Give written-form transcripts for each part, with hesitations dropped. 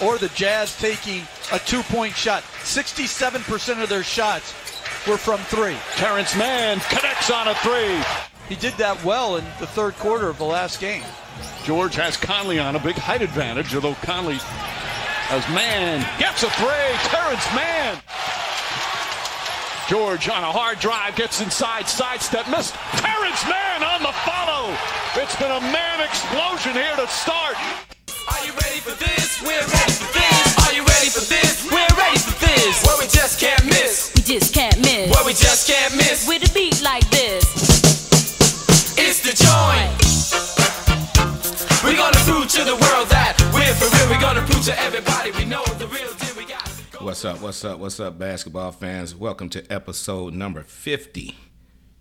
or the Jazz taking a two-point shot. 67% of their shots were from three. Terrence Mann connects on a three. He did that well in the third quarter of the last game. George has Conley on, a big height advantage, although Conley as Mann gets a three. Terrence Mann. George on a hard drive, gets inside, sidestep, missed. Terrence Mann on the follow. It's been a man explosion here to start. Are you ready for this? We're ready for this. Are you ready for this? We're ready for this. Well, we just can't miss. We just can't miss. Well, we just can't miss. With a beat like this. It's the joint. We're gonna prove to the world that we're for real. We're gonna prove to everybody we know the real deal we got. What's up, basketball fans? Welcome to episode number 50.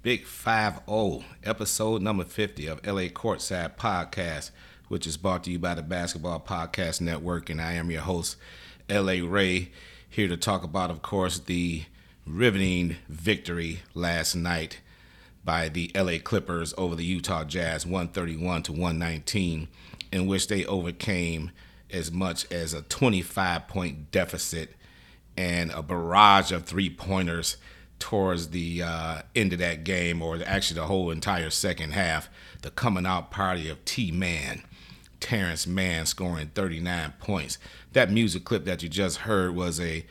Big 50. Episode number 50 of LA Courtside Podcast, which is brought to you by the Basketball Podcast Network, and I am your host, L.A. Ray, here to talk about, of course, the riveting victory last night by the L.A. Clippers over the Utah Jazz, 131-119, in which they overcame as much as a 25-point deficit and a barrage of three-pointers towards the end of that game, or actually the whole entire second half. The coming out party of T-Man. Terrence Mann scoring 39 points. That music clip that you just heard was a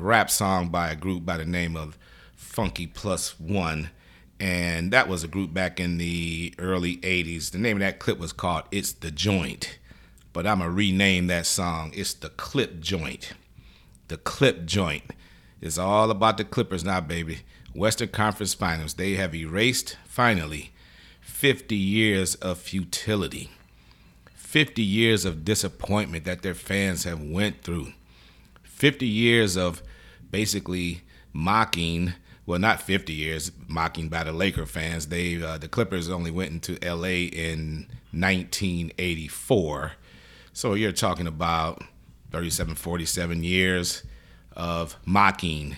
rap song by a group by the name of Funky Plus One, and that was a group back in the early 80s. The name of that clip was called It's the Joint, but I'm going to rename that song. It's the Clip Joint. The Clip Joint. It's all about the Clippers now, baby. Western Conference Finals. They have erased, finally, 50 years of futility. 50 years of disappointment that their fans have went through. 50 years of basically mocking, well, not 50 years, mocking by the Laker fans. The Clippers only went into LA in 1984. So you're talking about 37, 47 years of mocking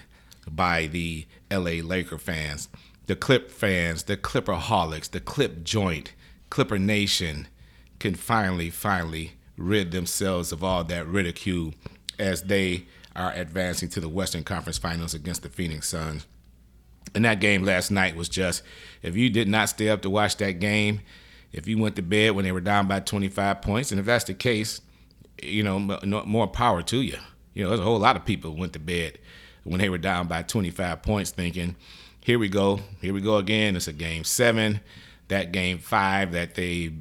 by the LA Laker fans. The Clip fans, the Clipperholics, the Clip Joint, Clipper Nation, can finally rid themselves of all that ridicule as they are advancing to the Western Conference Finals against the Phoenix Suns. And that game last night was just, if you did not stay up to watch that game, if you went to bed when they were down by 25 points, and if that's the case, you know, more power to you. You know, there's a whole lot of people who went to bed when they were down by 25 points thinking, here we go again, it's a game 7. That game 5 that they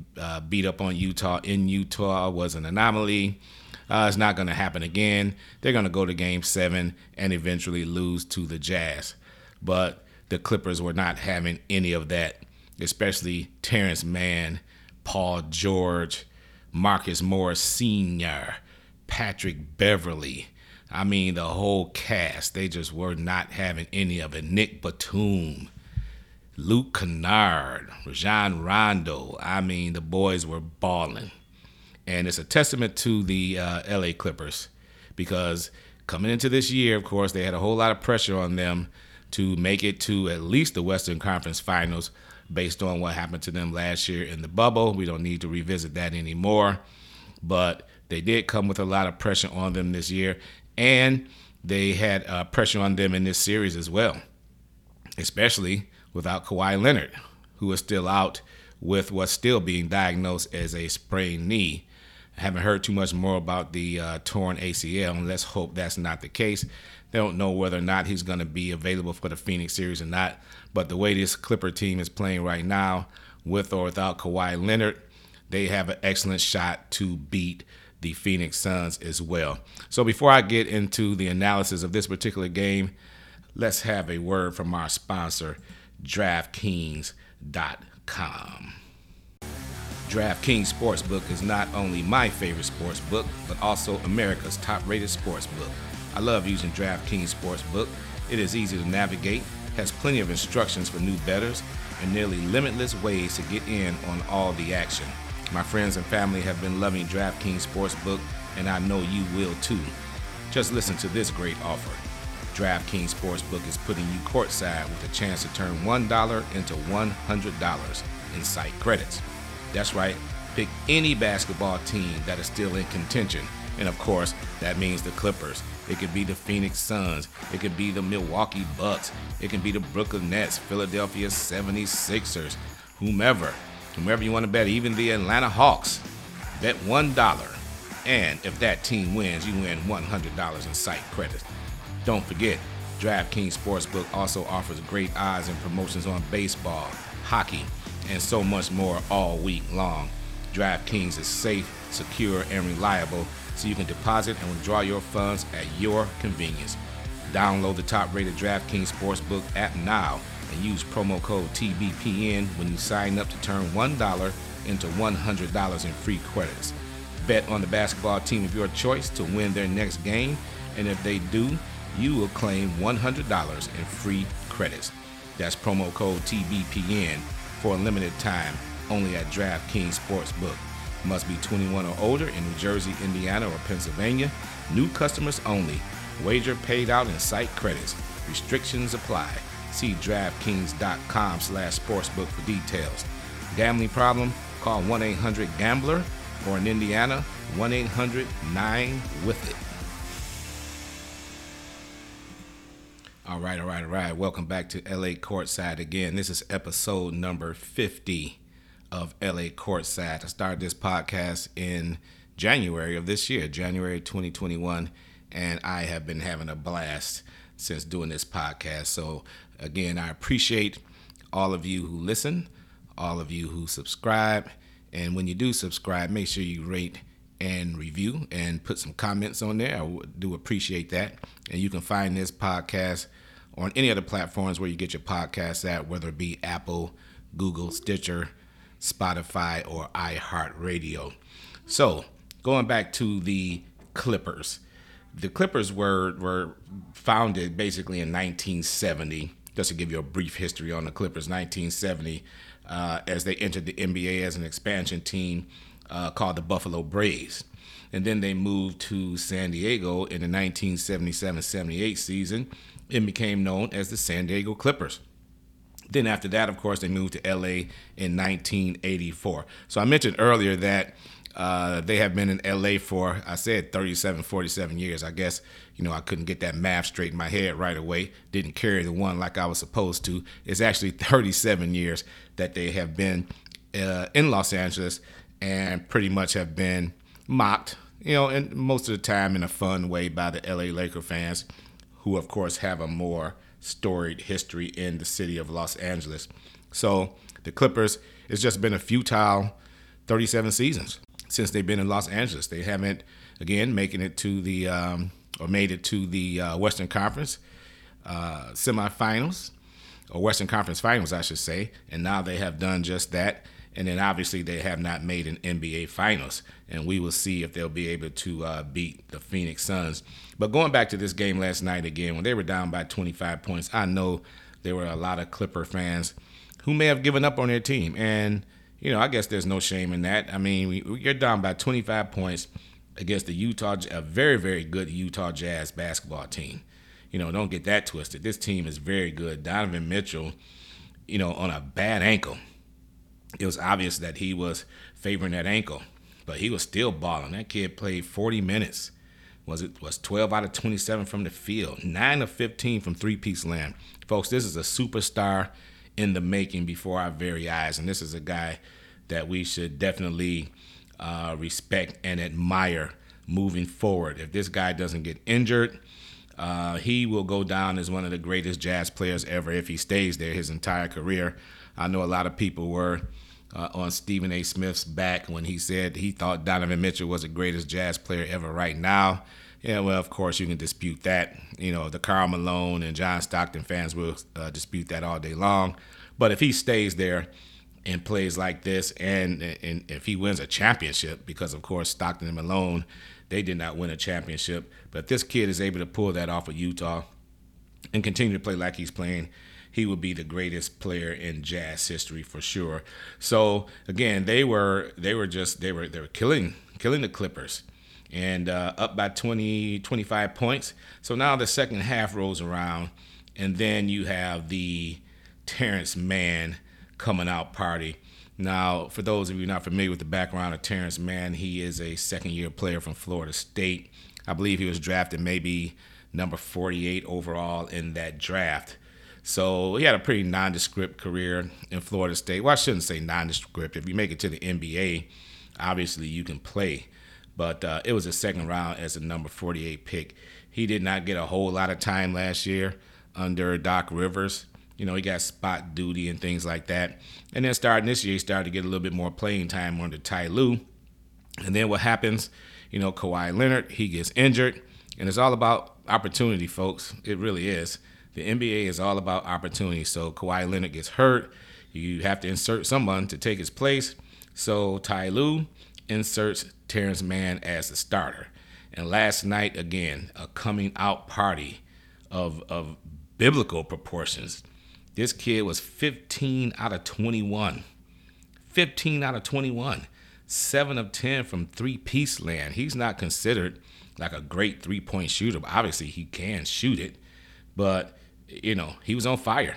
beat up on Utah in Utah was an anomaly. It's not going to happen again. They're going to go to game 7 and eventually lose to the Jazz. But the Clippers were not having any of that, especially Terrence Mann, Paul George, Marcus Morris Sr., Patrick Beverley. I mean, the whole cast. They just were not having any of it. Nick Batum. Luke Kennard, Rajon Rondo. I mean, the boys were balling. And it's a testament to the LA Clippers, because coming into this year, of course, they had a whole lot of pressure on them to make it to at least the Western Conference Finals based on what happened to them last year in the bubble. We don't need to revisit that anymore. But they did come with a lot of pressure on them this year, and they had pressure on them in this series as well, especially without Kawhi Leonard, who is still out with what's still being diagnosed as a sprained knee. I haven't heard too much more about the torn ACL, and let's hope that's not the case. They don't know whether or not he's going to be available for the Phoenix series or not, but the way this Clipper team is playing right now, with or without Kawhi Leonard, they have an excellent shot to beat the Phoenix Suns as well. So before I get into the analysis of this particular game, let's have a word from our sponsor, DraftKings.com. DraftKings Sportsbook is not only my favorite sportsbook, but also America's top-rated sportsbook. I love using DraftKings Sportsbook. It is easy to navigate, has plenty of instructions for new bettors, and nearly limitless ways to get in on all the action. My friends and family have been loving DraftKings Sportsbook, and I know you will too. Just listen to this great offer. DraftKings Sportsbook is putting you courtside with a chance to turn $1 into $100 in site credits. That's right, Pick any basketball team that is still in contention. And of course, that means the Clippers. It could be the Phoenix Suns. It could be the Milwaukee Bucks. It could be the Brooklyn Nets, Philadelphia 76ers, whomever you want to bet, even the Atlanta Hawks. Bet $1. And if that team wins, you win $100 in site credit. Don't forget, DraftKings Sportsbook also offers great odds and promotions on baseball, hockey, and so much more all week long. DraftKings is safe, secure, and reliable, so you can deposit and withdraw your funds at your convenience. Download the top-rated DraftKings Sportsbook app now and use promo code TBPN when you sign up to turn $1 into $100 in free credits. Bet on the basketball team of your choice to win their next game, and if they do, you will claim $100 in free credits. That's promo code TBPN for a limited time only at DraftKings Sportsbook. Must be 21 or older in New Jersey, Indiana, or Pennsylvania. New customers only. Wager paid out in site credits. Restrictions apply. See DraftKings.com/sportsbook for details. Gambling problem? Call 1-800-GAMBLER or in Indiana, 1-800-9-WITH-IT. All right. Welcome back to LA Courtside again. This is episode number 50 of LA Courtside. I started this podcast in January of this year, January 2021, and I have been having a blast since doing this podcast. So again, I appreciate all of you who listen, all of you who subscribe, and when you do subscribe, make sure you rate and review and put some comments on there. I do appreciate that. And you can find this podcast on any other platforms where you get your podcasts at, whether it be Apple, Google, Stitcher, Spotify, or iHeartRadio. So going back to the Clippers. The Clippers were founded basically in 1970. Just to give you a brief history on the Clippers, 1970, as they entered the NBA as an expansion team called the Buffalo Braves. And then they moved to San Diego in the 1977-78 season and became known as the San Diego Clippers. Then after that, of course, they moved to LA in 1984. So I mentioned earlier that they have been in LA for, I said 37, 47 years. I guess, I couldn't get that math straight in my head right away. Didn't carry the one like I was supposed to. It's actually 37 years that they have been in Los Angeles and pretty much have been mocked, and most of the time in a fun way by the LA Laker fans, who of course have a more storied history in the city of Los Angeles. So the Clippers, it's just been a futile 37 seasons since they've been in Los Angeles. They haven't, again, made it to the Western Conference semifinals, or Western Conference Finals, I should say. And now they have done just that. And then obviously they have not made an NBA Finals. And we will see if they'll be able to beat the Phoenix Suns. But going back to this game last night again, when they were down by 25 points, I know there were a lot of Clipper fans who may have given up on their team. And I guess there's no shame in that. I mean, you're down by 25 points against a very, very good Utah Jazz basketball team. Don't get that twisted. This team is very good. Donovan Mitchell, on a bad ankle. It was obvious that he was favoring that ankle, but he was still balling. That kid played 40 minutes. Was 12 out of 27 from the field, 9 of 15 from three-piece land. Folks, this is a superstar in the making before our very eyes, and this is a guy that we should definitely respect and admire moving forward. If this guy doesn't get injured, he will go down as one of the greatest Jazz players ever if he stays there his entire career. I know a lot of people were on Stephen A. Smith's back when he said he thought Donovan Mitchell was the greatest Jazz player ever right now. Yeah, well, of course, you can dispute that. The Karl Malone and John Stockton fans will dispute that all day long. But if he stays there and plays like this, and if he wins a championship, because, of course, Stockton and Malone, they did not win a championship. But if this kid is able to pull that off of Utah and continue to play like he's playing, he would be the greatest player in Jazz history for sure. So, again, they were killing the Clippers. And up by 25 points. So now the second half rolls around, and then you have the Terrence Mann coming out party. Now, for those of you not familiar with the background of Terrence Mann, he is a second-year player from Florida State. I believe he was drafted maybe number 48 overall in that draft. So he had a pretty nondescript career in Florida State. Well, I shouldn't say nondescript. If you make it to the NBA, obviously you can play. But it was a second round as a number 48 pick. He did not get a whole lot of time last year under Doc Rivers. You know, he got spot duty and things like that. And then starting this year, he started to get a little bit more playing time under Ty Lue. And then what happens, you know, Kawhi Leonard, he gets injured. And it's all about opportunity, folks. It really is. The NBA is all about opportunity. So Kawhi Leonard gets hurt. You have to insert someone to take his place. So Ty Lue inserts Terrence Mann as a starter. And last night, again, a coming out party of biblical proportions. This kid was 15 out of 21. 15 out of 21. 7 of 10 from three-piece land. He's not considered like a great three-point shooter. But obviously, he can shoot it. But, you know, he was on fire.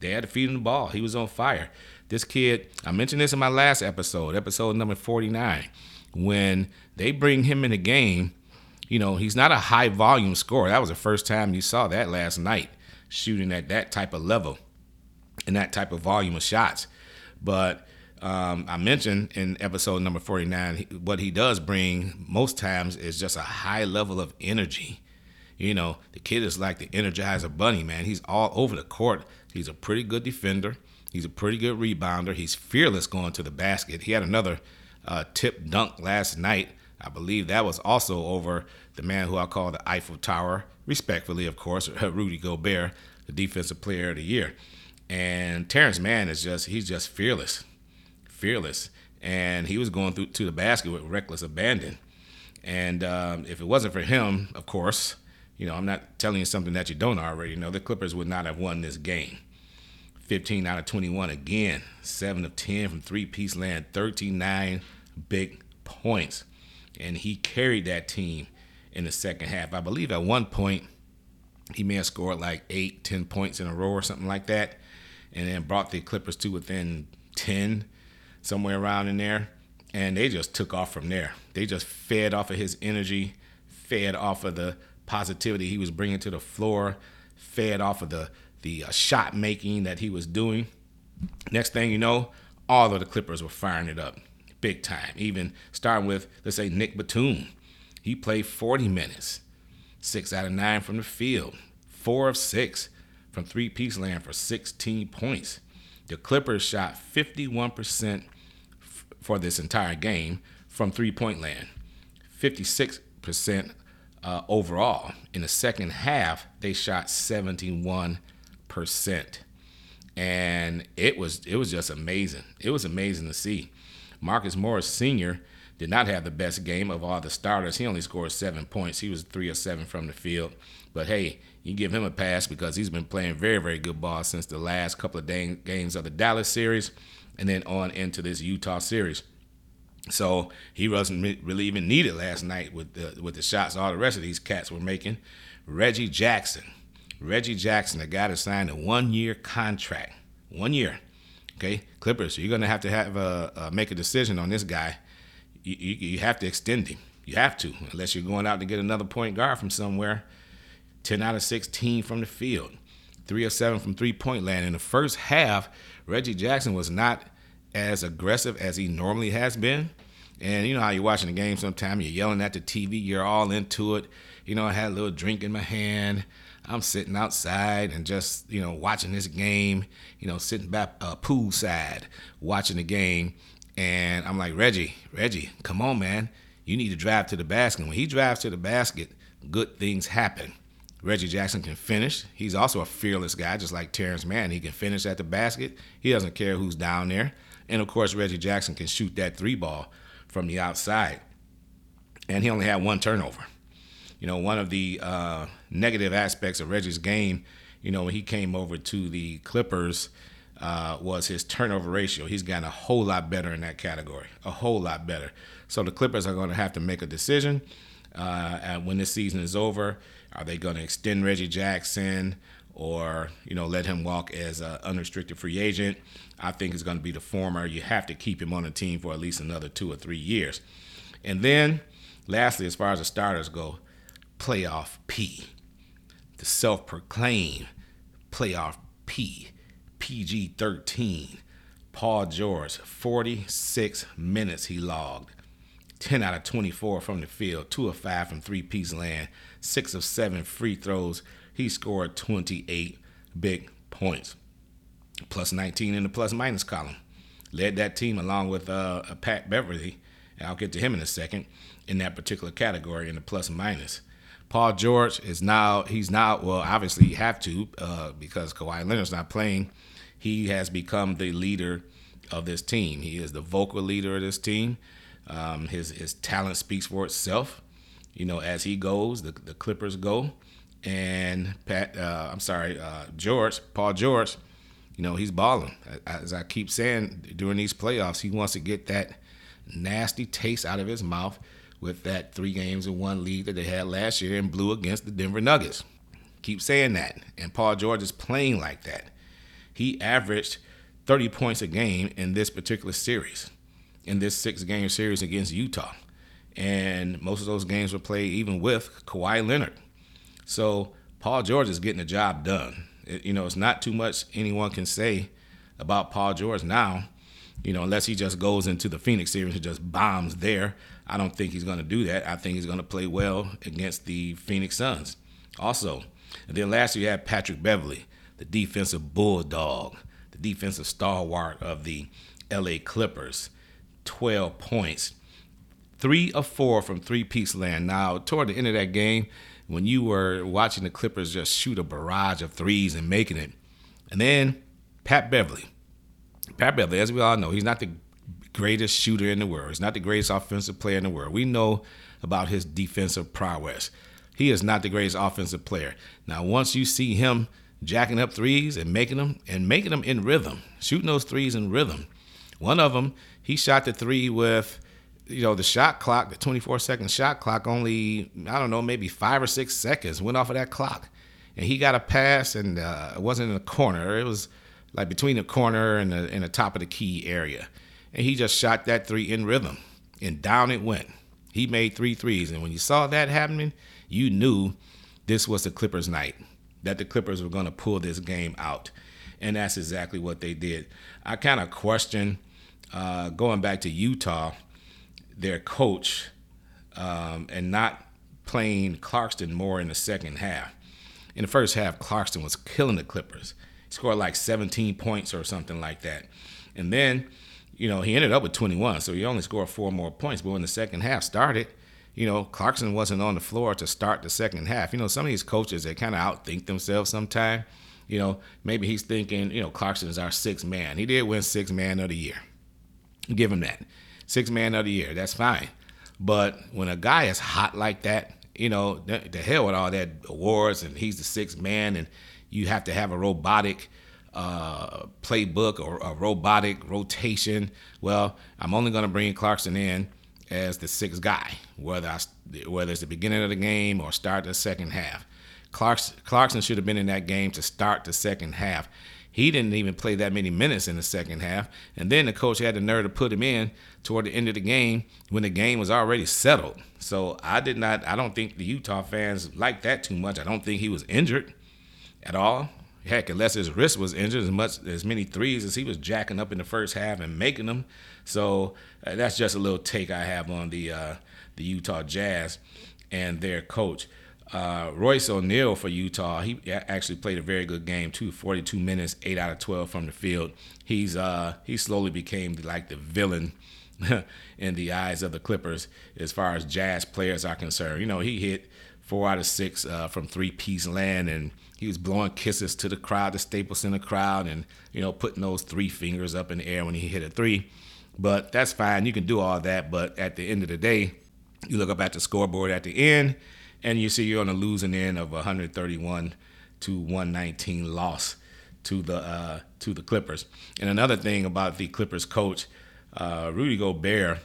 They had to feed him the ball. He was on fire. This kid, I mentioned this in my last episode, episode number 49. When they bring him in the game, you know, he's not a high-volume scorer. That was the first time you saw that last night, shooting at that type of level and that type of volume of shots. But I mentioned in episode number 49, what he does bring most times is just a high level of energy. You know, the kid is like the Energizer Bunny, man. He's all over the court. He's a pretty good defender. He's a pretty good rebounder. He's fearless going to the basket. He had another tip dunk last night. I believe that was also over the man who I call the Eiffel Tower, respectfully, of course, Rudy Gobert, the Defensive Player of the Year. And Terrence Mann is he's just fearless, fearless. And he was going through to the basket with reckless abandon. And if it wasn't for him, of course, you know, I'm not telling you something that you don't already know, the Clippers would not have won this game. 15 out of 21 again, 7 of 10 from three-piece land, 39 big points. And he carried that team in the second half. I believe at one point he may have scored like 8-10 points in a row or something like that, and then brought the Clippers to within 10, somewhere around in there, and they just took off from there. They just fed off of his energy, fed off of the positivity he was bringing to the floor, fed off of the shot making that he was doing. Next thing you know, all of the Clippers were firing it up big time, even starting with, let's say, Nick Batum. He played 40 minutes, 6 out of 9 from the field, 4 of 6 from three-piece land for 16 points. The Clippers shot 51% for this entire game from three-point land, 56% overall. In the second half, they shot 71%. And it was just amazing. It was amazing to see. Marcus Morris Sr. did not have the best game of all the starters. He only scored 7 points. He was 3 of 7 from the field. But, hey, you give him a pass because he's been playing very, very good ball since the last couple of games of the Dallas series and then on into this Utah series. So he wasn't really even needed last night with the shots all the rest of these cats were making. Reggie Jackson, the guy that signed a 1-year contract. 1 year. Okay, Clippers, you're going to have make a decision on this guy. You have to extend him. You have to, unless you're going out to get another point guard from somewhere. 10 out of 16 from the field. 3 of 7 from three-point land. In the first half, Reggie Jackson was not as aggressive as he normally has been. And you know how you're watching the game sometime, you're yelling at the TV, you're all into it. You know, I had a little drink in my hand. I'm sitting outside and just, you know, watching this game, you know, sitting back poolside watching the game. And I'm like, Reggie, come on, man. You need to drive to the basket. And when he drives to the basket, good things happen. Reggie Jackson can finish. He's also a fearless guy, just like Terrence Mann. He can finish at the basket. He doesn't care who's down there. And, of course, Reggie Jackson can shoot that three ball from the outside. And he only had one turnover. You know, one of the negative aspects of Reggie's game, you know, when he came over to the Clippers, was his turnover ratio. He's gotten a whole lot better in that category, a whole lot better. So the Clippers are going to have to make a decision and when this season is over. Are they going to extend Reggie Jackson or, you know, let him walk as an unrestricted free agent. I think it's going to be the former. You have to keep him on the team for at least another 2 or 3 years. And then, lastly, as far as the starters go, playoff P. The self-proclaimed playoff P. PG-13. Paul George, 46 minutes he logged. 10 out of 24 from the field, 2 of 5 from three-piece land, 6 of 7 free throws. He scored 28 big points. Plus 19 in the plus-minus column. Led that team along with Pat Beverley, and I'll get to him in a second, in that particular category in the plus-minus. Paul George is now, well, obviously you have to because Kawhi Leonard's not playing. He has become the leader of this team. He is the vocal leader of this team. His talent speaks for itself. You know, as he goes, the Clippers go. And Paul George, you know, he's balling. As I keep saying, during these playoffs, he wants to get that nasty taste out of his mouth with that 3-1 lead that they had last year and blew against the Denver Nuggets. Keep saying that. And Paul George is playing like that. He averaged 30 points a game in this particular series, in this 6-game series against Utah. And most of those games were played even with Kawhi Leonard. So Paul George is getting the job done. You know, it's not too much anyone can say about Paul George now, you know, unless he just goes into the Phoenix series and just bombs there. I don't think he's going to do that. I think he's going to play well against the Phoenix Suns also. And then last year you had Patrick Beverley, the defensive bulldog, the defensive stalwart of the LA Clippers. 12 points, 3 of 4 from three-piece land. Now, toward the end of that game, when you were watching the Clippers just shoot a barrage of threes and making it, and then Pat Beverley, as we all know, he's not the greatest shooter in the world. He's not the greatest offensive player in the world. We know about his defensive prowess. He is not the greatest offensive player. Now, once you see him jacking up threes and making them in rhythm, shooting those threes in rhythm, one of them, he shot the three with, you know, the shot clock, the 24-second shot clock, only, I don't know, maybe 5 or 6 seconds went off of that clock. And he got a pass, and it wasn't in the corner. It was like between the corner and the top of the key area. And he just shot that three in rhythm, and down it went. He made 3 threes. And when you saw that happening, you knew this was the Clippers' night, that the Clippers were going to pull this game out. And that's exactly what they did. I kind of question, going back to Utah, their coach, and not playing Clarkson more in the second half. In the first half, Clarkson was killing the Clippers. He scored like 17 points or something like that. And then, you know, he ended up with 21, so he only scored 4 more points. But when the second half started, you know, Clarkson wasn't on the floor to start the second half. You know, some of these coaches, they kind of outthink themselves sometimes. You know, maybe he's thinking, you know, Clarkson is our sixth man. He did win sixth man of the year. Give him that. Sixth man of the year. That's fine. But when a guy is hot like that, you know, the hell with all that awards and he's the sixth man and you have to have a robotic playbook or a robotic rotation. Well, I'm only going to bring Clarkson in as the sixth guy, whether it's the beginning of the game or start the second half. Clarkson should have been in that game to start the second half. He didn't even play that many minutes in the second half. And then the coach had the nerve to put him in toward the end of the game when the game was already settled. So I don't think the Utah fans liked that too much. I don't think he was injured at all. Heck, unless his wrist was injured, as many threes as he was jacking up in the first half and making them. So that's just a little take I have on the Utah Jazz and their coach. Royce O'Neal for Utah, he actually played a very good game too, 42 minutes, 8 out of 12 from the field. He slowly became like the villain in the eyes of the Clippers as far as Jazz players are concerned. You know, he hit 4 out of 6 from three-piece land, and he was blowing kisses to the crowd, the Staples Center crowd, and, you know, putting those 3 fingers up in the air when he hit a 3. But that's fine. You can do all that, but at the end of the day, you look up at the scoreboard at the end, and you see you're on the losing end of 131-119 loss to the Clippers. And another thing about the Clippers coach, Rudy Gobert,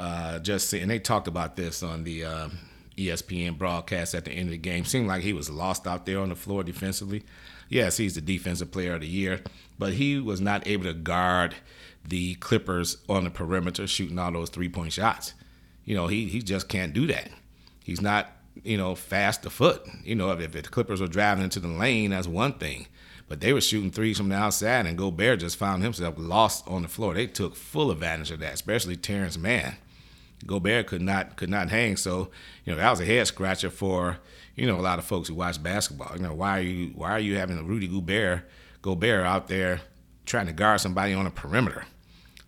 and they talked about this on the ESPN broadcast at the end of the game. Seemed like he was lost out there on the floor defensively. Yes, he's the defensive player of the year, but he was not able to guard the Clippers on the perimeter shooting all those three-point shots. You know, he just can't do that. He's not, you know, fast afoot. You know, if the Clippers were driving into the lane, that's one thing. But they were shooting threes from the outside, and Gobert just found himself lost on the floor. They took full advantage of that, especially Terrence Mann. Gobert could not hang, so you know that was a head scratcher for a lot of folks who watch basketball. You know, why are you having a Rudy Gobert out there trying to guard somebody on a perimeter?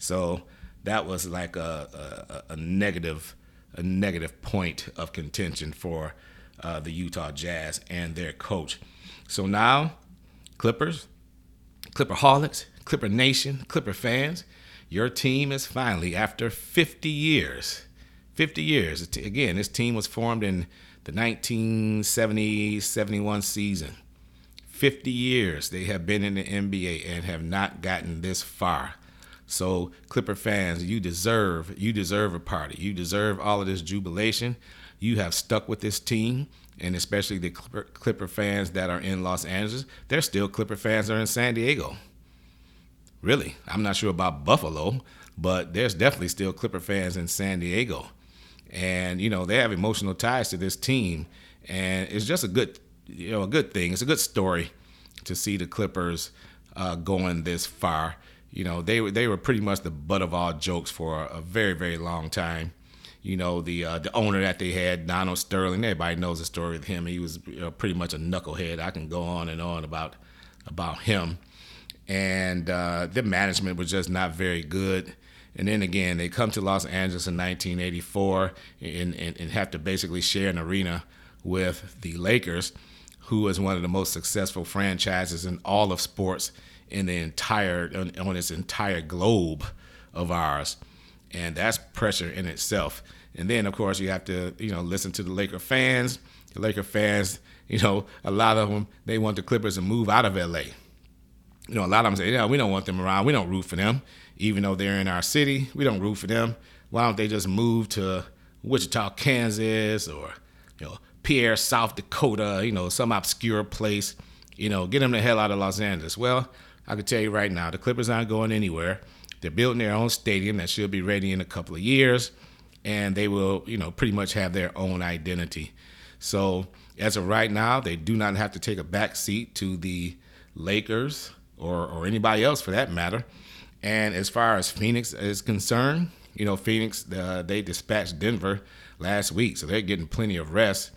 So that was like a negative point of contention for the Utah Jazz and their coach. So now, Clippers, Clipperholics, Clipper Nation, Clipper fans, your team is finally, after 50 years, again, this team was formed in the 1970-71 season. 50 years they have been in the NBA and have not gotten this far. So, Clipper fans, you deserve a party. You deserve all of this jubilation. You have stuck with this team. And especially the Clipper fans that are in Los Angeles, they're still Clipper fans that are in San Diego. Really, I'm not sure about Buffalo, but there's definitely still Clipper fans in San Diego. And, you know, they have emotional ties to this team. And it's just a good thing. It's a good story to see the Clippers going this far. You know, they were pretty much the butt of all jokes for a very, very long time. You know, the owner that they had, Donald Sterling, everybody knows the story of him. He was pretty much a knucklehead. I can go on and on about him. And the management was just not very good. And then again, they come to Los Angeles in 1984 and have to basically share an arena with the Lakers, who is one of the most successful franchises in all of sports on its entire globe of ours. And that's pressure in itself. And then, of course, you have to, listen to the Laker fans. The Laker fans, a lot of them, they want the Clippers to move out of L.A. You know, a lot of them say, we don't want them around. We don't root for them. Even though they're in our city, we don't root for them. Why don't they just move to Wichita, Kansas, or, Pierre, South Dakota, some obscure place, get them the hell out of Los Angeles. Well, I can tell you right now, the Clippers aren't going anywhere. They're building their own stadium that should be ready in a couple of years, and they will, pretty much have their own identity. So as of right now, they do not have to take a back seat to the Lakers or anybody else for that matter. And as far as Phoenix is concerned, Phoenix, they dispatched Denver last week, so they're getting plenty of rest.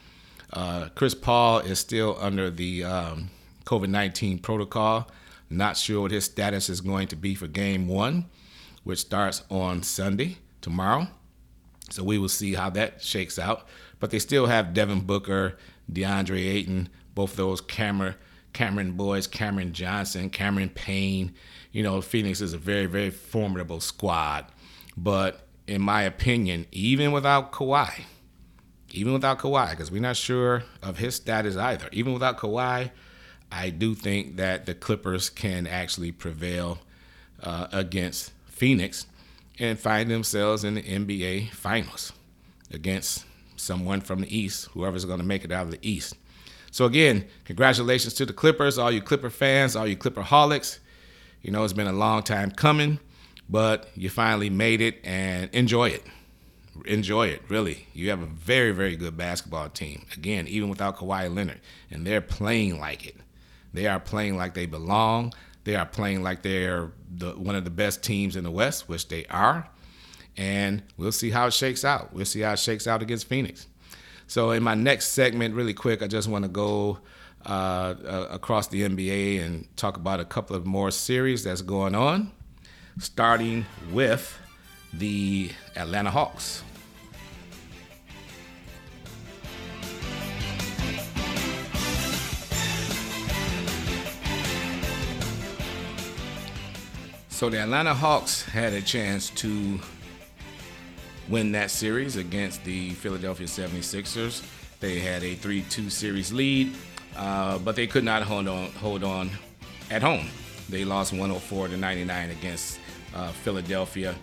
Chris Paul is still under the COVID-19 protocol. Not sure what his status is going to be for Game 1, which starts on Sunday, tomorrow. So we will see how that shakes out. But they still have Devin Booker, DeAndre Ayton, both those Cameron boys, Cameron Johnson, Cameron Payne. Phoenix is a very, very formidable squad. But in my opinion, even without Kawhi, because we're not sure of his status either, even without Kawhi, I do think that the Clippers can actually prevail against Phoenix and find themselves in the NBA Finals against someone from the East, whoever's going to make it out of the East. So again, congratulations to the Clippers, all you Clipper fans, all you Clipperholics. It's been a long time coming, but you finally made it, and enjoy it. Enjoy it, really. You have a very, very good basketball team. Again, even without Kawhi Leonard, and they're playing like it. They are playing like they belong. They are playing like they're one of the best teams in the West, which they are. And we'll see how it shakes out. We'll see how it shakes out against Phoenix. So in my next segment, really quick, I just want to go across the NBA and talk about a couple of more series that's going on, starting with the Atlanta Hawks. So the Atlanta Hawks had a chance to win that series against the Philadelphia 76ers. They had a 3-2 series lead, but they could not hold on at home. They lost 104-99 against Philadelphia.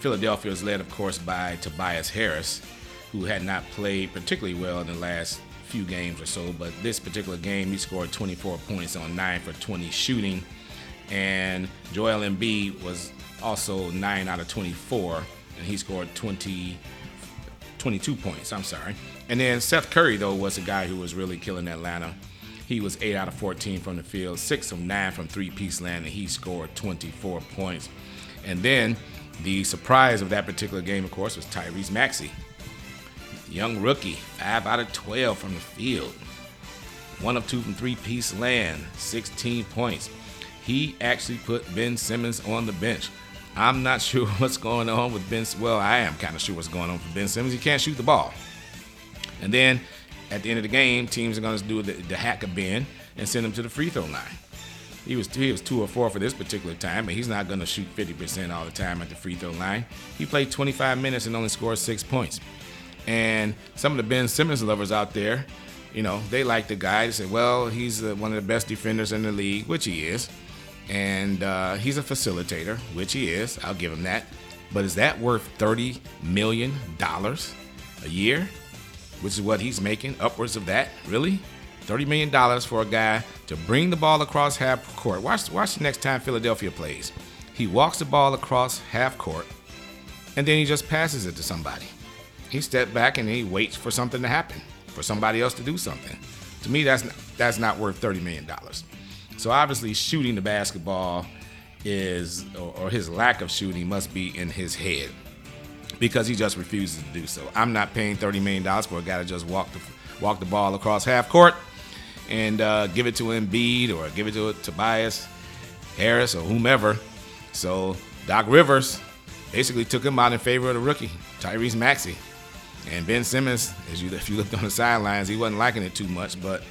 Philadelphia was led, of course, by Tobias Harris. who had not played particularly well in the last few games or so, but this particular game he scored 24 points on 9 for 20 shooting, and Joel Embiid was also 9 out of 24, and he scored 22 points. I'm sorry. And then Seth Curry, though, was a guy who was really killing Atlanta. He was 8 out of 14 from the field, 6 of 9 from three-piece land, and he scored 24 points. And then the surprise of that particular game, of course, was Tyrese Maxey. Young rookie, 5 out of 12 from the field, 1 of 2 from three-piece land, 16 points. He actually put Ben Simmons on the bench. I'm not sure what's going on with Ben. Well, I am kind of sure what's going on with Ben Simmons. He can't shoot the ball. And then at the end of the game, teams are going to do the hack of Ben and send him to the free throw line. He was 2 or 4 for this particular time, but he's not going to shoot 50% all the time at the free throw line. He played 25 minutes and only scored 6 points. And some of the Ben Simmons lovers out there, you know, they like the guy. They say, well, he's one of the best defenders in the league, which he is. And he's a facilitator, which he is. I'll give him that. But is that worth $30 million a year, which is what he's making, upwards of that? Really? $30 million for a guy to bring the ball across half court. Watch the next time Philadelphia plays. He walks the ball across half court, and then he just passes it to somebody. He steps back and he waits for something to happen, for somebody else to do something. To me, that's not worth $30 million. So obviously shooting the basketball is, or his lack of shooting must be in his head, because he just refuses to do so. I'm not paying $30 million for a guy to just walk the ball across half court and give it to Embiid or give it to Tobias Harris or whomever. So Doc Rivers basically took him out in favor of the rookie, Tyrese Maxey. And Ben Simmons, if you looked on the sidelines, he wasn't liking it too much, but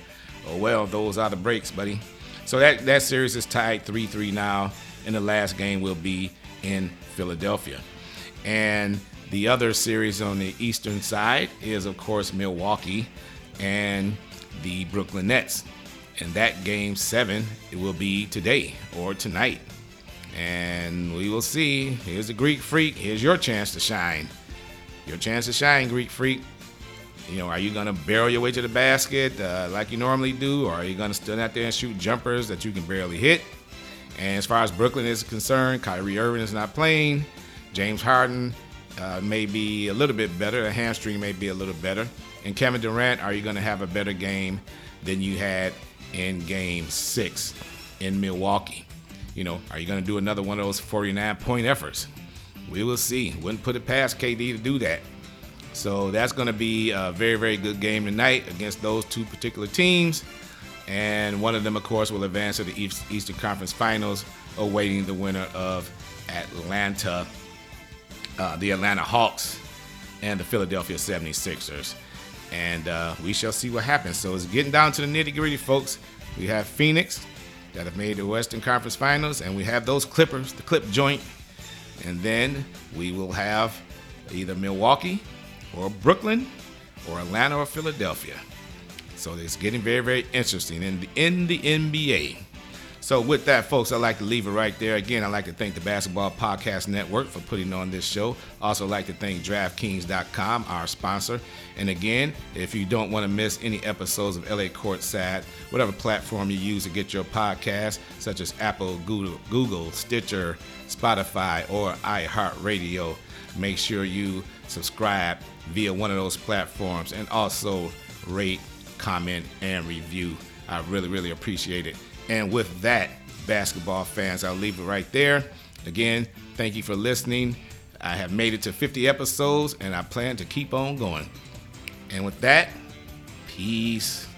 oh well, those are the breaks, buddy. So that series is tied 3-3 now, and the last game will be in Philadelphia. And the other series on the eastern side is, of course, Milwaukee and the Brooklyn Nets. And that game 7, it will be today or tonight. And we will see. Here's the Greek Freak. Here's your chance to shine. Your chance to shine, Greek Freak. You know, are you going to barrel your way to the basket like you normally do? Or are you going to stand out there and shoot jumpers that you can barely hit? And as far as Brooklyn is concerned, Kyrie Irving is not playing. James Harden may be a little bit better. A hamstring may be a little better. And Kevin Durant, are you going to have a better game than you had in game 6 in Milwaukee? You know, are you going to do another one of those 49-point efforts? We will see. Wouldn't put it past KD to do that. So that's going to be a very, very good game tonight against those two particular teams. And one of them, of course, will advance to the Eastern Conference Finals, awaiting the winner of Atlanta, the Atlanta Hawks, and the Philadelphia 76ers. And we shall see what happens. So it's getting down to the nitty-gritty, folks. We have Phoenix that have made the Western Conference Finals, and we have those Clippers, the Clip Joint. And then we will have either Milwaukee or Brooklyn, or Atlanta, or Philadelphia. So it's getting very, very interesting in the NBA. So with that, folks, I'd like to leave it right there. Again, I'd like to thank the Basketball Podcast Network for putting on this show. Also like to thank DraftKings.com, our sponsor. And again, if you don't want to miss any episodes of LA Courtside, whatever platform you use to get your podcast, such as Apple, Google, Stitcher, Spotify, or iHeartRadio, make sure you subscribe via one of those platforms, and also rate, comment, and review. I really, really appreciate it. And with that, basketball fans, I'll leave it right there. Again, thank you for listening. I have made it to 50 episodes, and I plan to keep on going. And with that, peace.